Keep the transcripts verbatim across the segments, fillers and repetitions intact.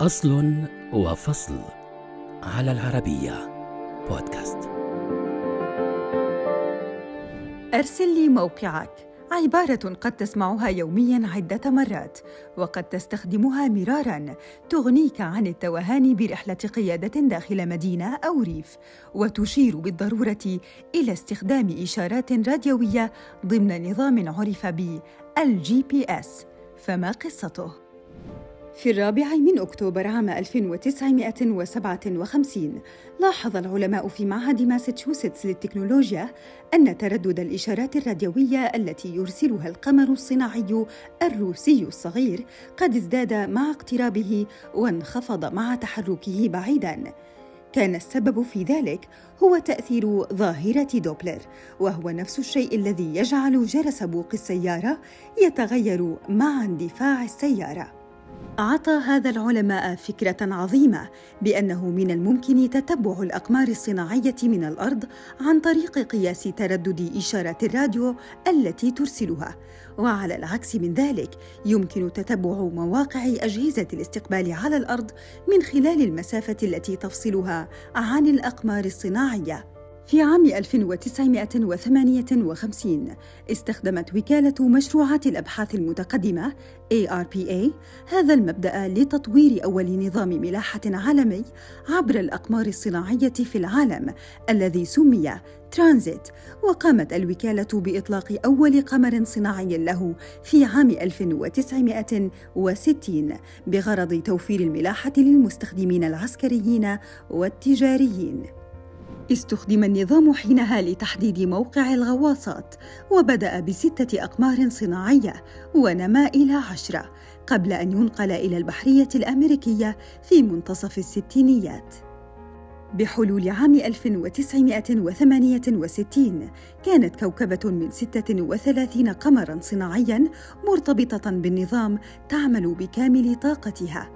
أصل وفصل على العربية بودكاست. أرسل لي موقعك عبارة قد تسمعها يومياً عدة مرات، وقد تستخدمها مراراً تغنيك عن التوهان برحلة قيادة داخل مدينة أو ريف، وتشير بالضرورة إلى استخدام إشارات راديوية ضمن نظام عرف ب الجي بي اس. فما قصته؟ في الرابع من أكتوبر عام ألف وتسعمائة وسبعة وخمسين لاحظ العلماء في معهد ماساتشوستس للتكنولوجيا أن تردد الإشارات الراديوية التي يرسلها القمر الصناعي الروسي الصغير قد ازداد مع اقترابه وانخفض مع تحركه بعيداً. كان السبب في ذلك هو تأثير ظاهرة دوبلر، وهو نفس الشيء الذي يجعل جرس بوق السيارة يتغير مع اندفاع السيارة. أعطى هذا العلماء فكرة عظيمة بأنه من الممكن تتبع الأقمار الصناعية من الأرض عن طريق قياس تردد إشارات الراديو التي ترسلها، وعلى العكس من ذلك يمكن تتبع مواقع أجهزة الاستقبال على الأرض من خلال المسافة التي تفصلها عن الأقمار الصناعية. في عام ألف وتسعمائة وثمانية وخمسين استخدمت وكالة مشروعات الأبحاث المتقدمة آر بي إيه هذا المبدأ لتطوير أول نظام ملاحة عالمي عبر الأقمار الصناعية في العالم الذي سمي ترانزيت، وقامت الوكالة بإطلاق أول قمر صناعي له في عام ألف وتسعمائة وستين بغرض توفير الملاحة للمستخدمين العسكريين والتجاريين. استخدم النظام حينها لتحديد موقع الغواصات، وبدأ بستة أقمار صناعية ونما إلى عشرة قبل أن ينقل إلى البحرية الأمريكية في منتصف الستينيات. بحلول عام ألف وتسعمائة وثمانية وستين كانت كوكبة من ستة وثلاثين قمراً صناعياً مرتبطة بالنظام تعمل بكامل طاقتها.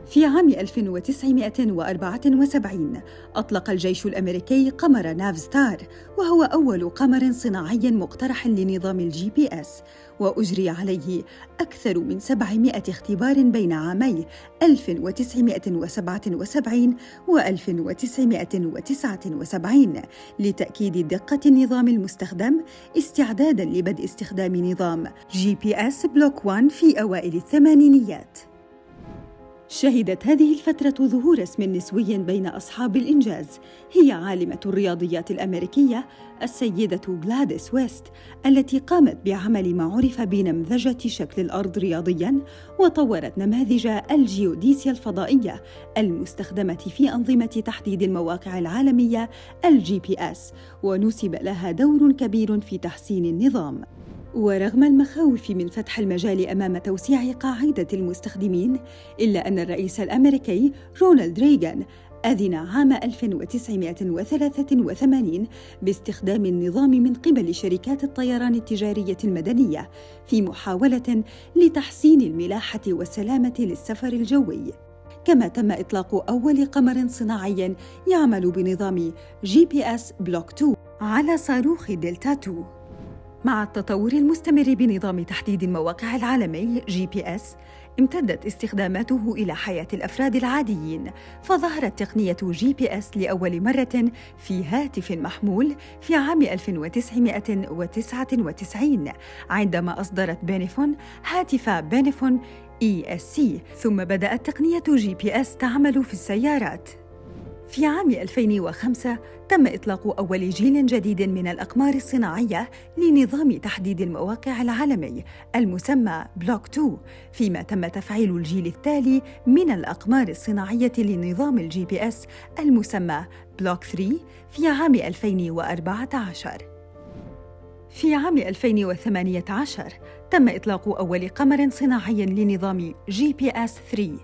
في عام ألف وتسعمائة وأربعة وسبعين أطلق الجيش الأمريكي قمر نافستار، وهو أول قمر صناعي مقترح لنظام الجي بي اس، وأجري عليه أكثر من سبعمائة اختبار بين عامي ألف وتسعمائة وسبعة وسبعين و ألف وتسعمائة وتسعة وسبعين لتأكيد دقة النظام المستخدم استعداداً لبدء استخدام نظام جي بي اس بلوك واحد في أوائل الثمانينيات. شهدت هذه الفترة ظهور اسم نسوي بين أصحاب الإنجاز، هي عالمة الرياضيات الأمريكية السيدة جلاديس ويست، التي قامت بعمل ما عرف بنمذجة شكل الأرض رياضياً، وطورت نماذج الجيوديسيا الفضائية المستخدمة في أنظمة تحديد المواقع العالمية الجي بي اس، ونسب لها دور كبير في تحسين النظام. ورغم المخاوف من فتح المجال أمام توسيع قاعدة المستخدمين، إلا أن الرئيس الأمريكي رونالد ريغان أذن عام ألف وتسعمائة وثلاثة وثمانين باستخدام النظام من قبل شركات الطيران التجارية المدنية في محاولة لتحسين الملاحة والسلامة للسفر الجوي. كما تم إطلاق أول قمر صناعي يعمل بنظام جي بي اس بلوك اثنين على صاروخ دلتا اثنين. مع التطور المستمر بنظام تحديد المواقع العالمي جي بي اس، امتدت استخداماته إلى حياة الأفراد العاديين، فظهرت تقنية جي بي اس لأول مرة في هاتف محمول في عام ألف وتسعمائة وتسعة وتسعين عندما أصدرت بينيفون هاتف بينيفون إي إس سي، ثم بدأت تقنية جي بي اس تعمل في السيارات. في عام ألفين وخمسة تم إطلاق أول جيل جديد من الأقمار الصناعية لنظام تحديد المواقع العالمي المسمى بلوك اثنين، فيما تم تفعيل الجيل التالي من الأقمار الصناعية لنظام الجي بي اس المسمى بلوك ثلاثة في عام ألفين وأربعة عشر. في عام ألفين وثمانية عشر تم إطلاق أول قمر صناعي لنظام جي بي اس ثلاثة،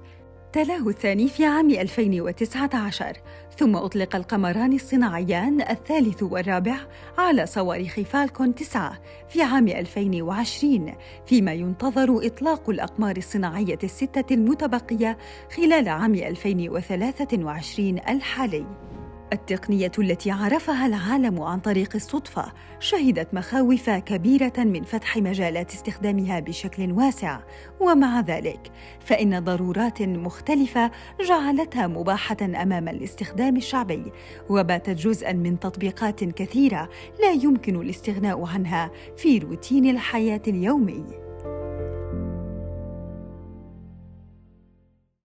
تلاه الثاني في عام ألفين وتسعة عشر، ثم أطلق القمران الصناعيان الثالث والرابع على صواريخ فالكون تسعة في عام ألفين وعشرين، فيما ينتظر إطلاق الأقمار الصناعية الستة المتبقية خلال عام ألفين وثلاثة وعشرين الحالي. التقنية التي عرفها العالم عن طريق الصدفة شهدت مخاوف كبيرة من فتح مجالات استخدامها بشكل واسع، ومع ذلك فإن ضرورات مختلفة جعلتها مباحة أمام الاستخدام الشعبي، وباتت جزءاً من تطبيقات كثيرة لا يمكن الاستغناء عنها في روتين الحياة اليومي.